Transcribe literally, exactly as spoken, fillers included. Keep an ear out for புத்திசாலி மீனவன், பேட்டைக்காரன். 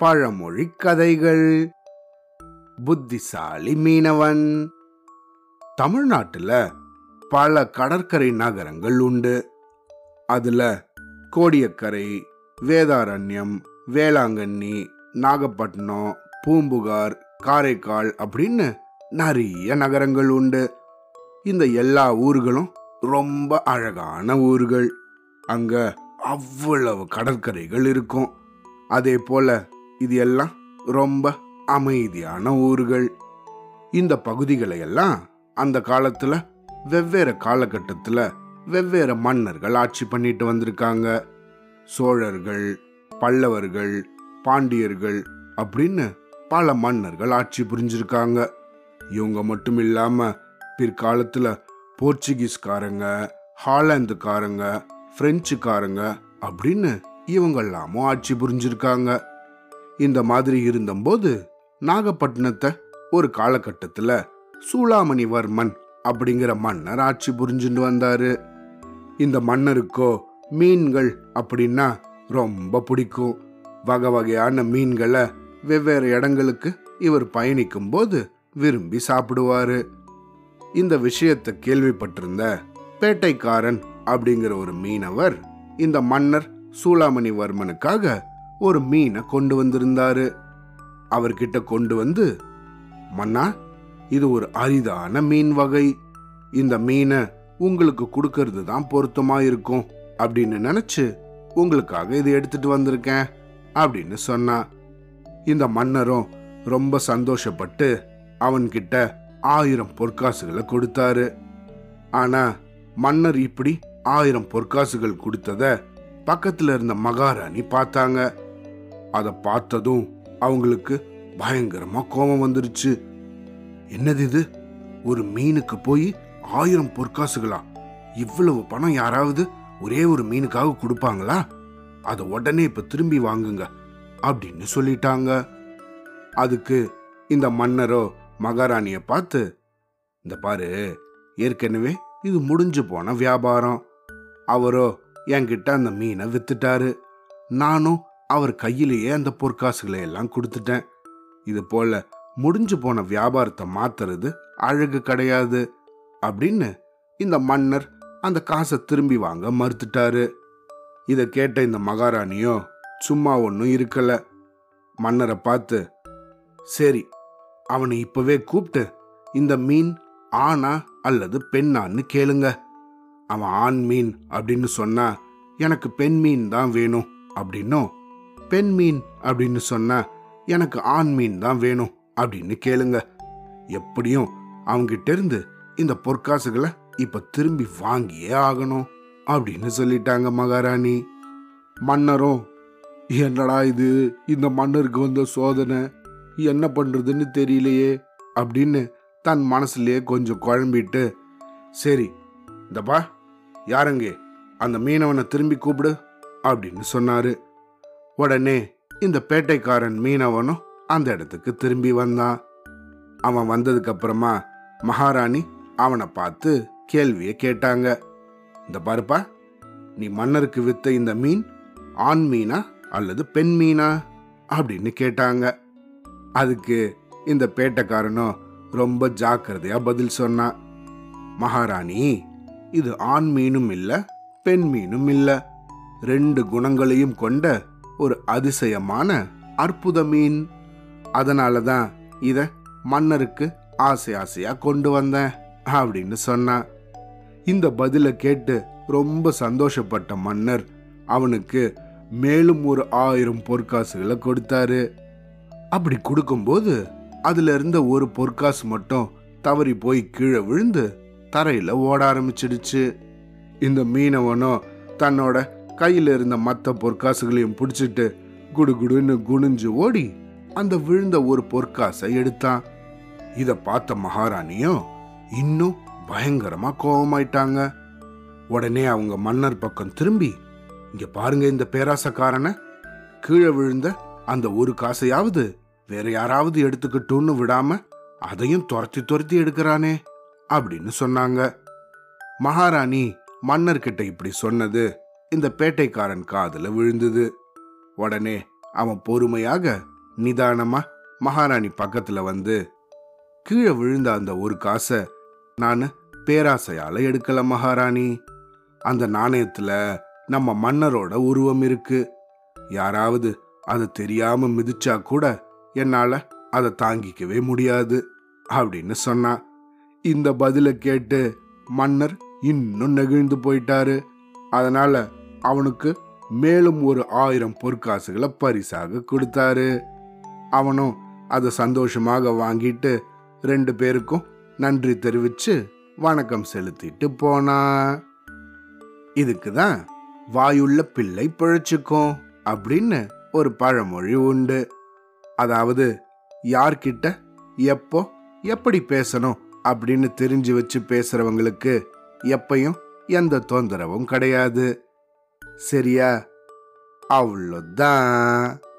பழமொழி கதைகள். புத்திசாலி மீனவன். தமிழ்நாட்டுல பல கடற்கரை நகரங்கள் உண்டு. அதுல கோடியக்கரை, வேதாரண்யம், வேளாங்கண்ணி, நாகப்பட்டினம், பூம்புகார், காரைக்கால் அப்படின்னு நிறைய நகரங்கள் உண்டு. இந்த எல்லா ஊர்களும் ரொம்ப அழகான ஊர்கள். அங்க அவ்வளவு கடற்கரைகள் இருக்கும். அதே போல இது எல்லாம் ரொம்ப அமைதியான ஊர்கள். இந்த பகுதிகளை எல்லாம் அந்த காலத்துல வெவ்வேறு காலகட்டத்துல வெவ்வேறு மன்னர்கள் ஆட்சி பண்ணிட்டு வந்திருக்காங்க. சோழர்கள், பல்லவர்கள், பாண்டியர்கள் அப்படின்னு பல மன்னர்கள் ஆட்சி புரிஞ்சிருக்காங்க. இவங்க மட்டும் இல்லாம பிற்காலத்துல போர்ச்சுகீஸ்காரங்க, ஹாலாந்துக்காரங்க, பிரெஞ்சுக்காரங்க அப்படின்னு இவங்கெல்லாமும் ஆட்சி புரிஞ்சிருக்காங்க. இந்த மாதிரி இருந்தபோது நாகப்பட்டினத்தை ஒரு காலகட்டத்துல சூளாமணிவர்மன் அப்படிங்கிற மன்னர் ஆட்சி புரிஞ்சுட்டு வந்தாரு. இந்த மன்னருக்கோ மீன்கள் அப்படின்னா ரொம்ப பிடிக்கும். வகை வகையான மீன்களை வெவ்வேறு இடங்களுக்கு இவர் பயணிக்கும் போது விரும்பி சாப்பிடுவாரு. இந்த விஷயத்தை கேள்விப்பட்டிருந்த பேட்டைக்காரன் அப்படிங்கிற ஒரு மீனவர் இந்த மன்னர் சூளாமணிவர்மனுக்காக ஒரு மீனை கொண்டு வந்திருந்தாரு. அவர்கிட்ட கொண்டு வந்து, மன்னா, இது ஒரு அரிதான மீன் வகை, இந்த மீனை உங்களுக்கு கொடுக்கறது தான் பொருத்தமா இருக்கும் அப்படின்னு நினைச்சு உங்களுக்காக இது எடுத்துட்டு வந்திருக்கேன் அப்படின்னு சொன்னா. இந்த மன்னரும் ரொம்ப சந்தோஷப்பட்டு அவன்கிட்ட ஆயிரம் பொற்காசுகளை கொடுத்தாரு. ஆனா மன்னர் இப்படி ஆயிரம் பொற்காசுகள் கொடுத்தத பக்கத்துல இருந்த மகாராணி பார்த்தாங்க. அதை பார்த்ததும் அவங்களுக்கு பயங்கரமா கோபம் வந்துருச்சு. என்னது இது, ஒரு மீனுக்கு போய் ஆயிரம் பொற்காசுகளா? இவ்வளவு பணம் யாராவது ஒரே ஒரு மீனுக்காக கொடுப்பாங்களா? அதை உடனே இப்ப திரும்பி வாங்குங்க அப்படின்னு சொல்லிட்டாங்க. அதுக்கு இந்த மன்னரோ மகாராணிய பார்த்து, இந்த பாரு, ஏற்கனவே இது முடிஞ்சு போன வியாபாரம். அவரோ என்கிட்ட அந்த மீனை வித்துட்டாரு. நானும் அவர் கையிலேயே அந்த பொற்காசுகளை எல்லாம் கொடுத்துட்டேன். இது போல முடிஞ்சு போன வியாபாரத்தை மாத்துறது அழகு கிடையாது அப்படின்னு இந்த மன்னர் அந்த காசை திரும்பி வாங்க மறுத்துட்டாரு. இதை கேட்ட இந்த மகாராணியோ சும்மா ஒன்றும் இருக்கல. மன்னரை பார்த்து, சரி, அவனை இப்பவே கூப்பிட்டு இந்த மீன் ஆனா அல்லது பெண்ணான்னு கேளுங்க. அவன் ஆண் மீன் அப்படின்னு சொன்னா எனக்கு பெண் மீன் தான் வேணும் அப்படின்னும், பெண் மீன் அப்படின்னு சொன்னா எனக்கு ஆண் மீன் தான் வேணும் அப்படின்னு கேளுங்க. எப்படியும் அவங்கிட்ட இருந்து இந்த பொற்காசுகளை இப்ப திரும்பி வாங்கியே ஆகணும் அப்படின்னு சொல்லிட்டாங்க மகாராணி. மன்னரும், என்னடா இது, இந்த மன்னருக்கு வந்த சோதனை, என்ன பண்றதுன்னு தெரியலையே அப்படின்னு தன் மனசுலயே கொஞ்சம் குழம்பிட்டு, சரி, இந்தப்பா யாருங்க, அந்த மீனவனை திரும்பி கூப்பிடு அப்படின்னு சொன்னாரு. உடனே இந்த பேட்டைக்காரன் மீனவனும் அந்த இடத்துக்கு திரும்பி வந்தான். அவன் வந்ததுக்கு அப்புறமா மகாராணி அவனை பார்த்து கேள்வியை கேட்டாங்க. இந்த பாருப்பா, நீ மன்னருக்கு வித்த இந்த மீன் ஆண் மீனா அல்லது பெண் மீனா அப்படின்னு கேட்டாங்க. அதுக்கு இந்த பேட்டைக்காரனும் ரொம்ப ஜாக்கிரதையா பதில் சொன்னான். மகாராணி, இது ஆண் மீனும் இல்லை, பெண் மீனும் இல்லை, ரெண்டு குணங்களையும் கொண்ட ஒரு அதிசயமான அற்புத மீன். அதனால தான் இதை மன்னருக்கு ஆசை ஆசையா கொண்டு வந்தேன் அப்படின்னு சொன்னான். இந்த பதிலை கேட்டு ரொம்ப சந்தோஷப்பட்ட மன்னர் அவனுக்கு மேலும் ஒரு ஆயிரம் பொற்காசுகளை கொடுத்தாரு. அப்படி கொடுக்கும்போது அதுல இருந்த ஒரு பொற்காசு மட்டும் தவறி போய் கீழே விழுந்து தரையில ஓட ஆரம்பிச்சிடுச்சு. இந்த மீனவனோ தன்னோட கையில இருந்த மற்ற பொற்காசுகளையும் பிடிச்சிட்டு குடுகுடுன்னு குனிஞ்சு ஓடி அந்த விழுந்த ஒரு பொற்காசை எடுத்தான். இத பார்த்த மகாராணியும் இன்னும் பயங்கரமா கோபமாயிட்டாங்க. உடனே அவங்க மன்னர் பக்கம் திரும்பி, இங்க பாருங்க, இந்த பேராசக்காரனை கீழே விழுந்த அந்த ஒரு காசையாவது வேற யாராவது எடுத்துக்கிட்டோன்னு விடாம அதையும் துரத்தி துரத்தி எடுக்கிறானே அப்படின்னு சொன்னாங்க. மகாராணி மன்னர்கிட்ட இப்படி சொன்னது இந்த பேட்டைக்காரன் காதுல விழுந்தது. உடனே அவன் பொறுமையாக நிதானமா மகாராணி பக்கத்துல வந்து, கீழே விழுந்த அந்த ஒரு காசை நான் பேராசையால எடுக்கல மகாராணி, அந்த நாணயத்துல நம்ம மன்னரோட உருவம் இருக்கு, யாராவது அதை தெரியாம மிதிச்சா கூட என்னால அதை தாங்கிக்கவே முடியாது அப்படின்னு சொன்னான். இந்த பதில கேட்டு மன்னர் இன்னும் நெகிழ்ந்து போயிட்டாரு. அதனால அவனுக்கு மேலும் ஒரு ஆயிரம் பொற்காசுகளை பரிசாக கொடுத்தாரு. அவனும் அதை சந்தோஷமாக வாங்கிட்டு ரெண்டு பேருக்கும் நன்றி தெரிவிச்சு வணக்கம் செலுத்திட்டு போனா. இதுக்குதான் வாயுள்ள பிள்ளை பிழைச்சுக்கும் அப்படின்னு ஒரு பழமொழி உண்டு. அதாவது யார்கிட்ட எப்போ எப்படி பேசணும் அப்படின்னு தெரிஞ்சு வச்சு பேசுறவங்களுக்கு எப்பையும் எந்த தொந்தரவும் கிடையாது. சரியா? அவ்வளோதான்.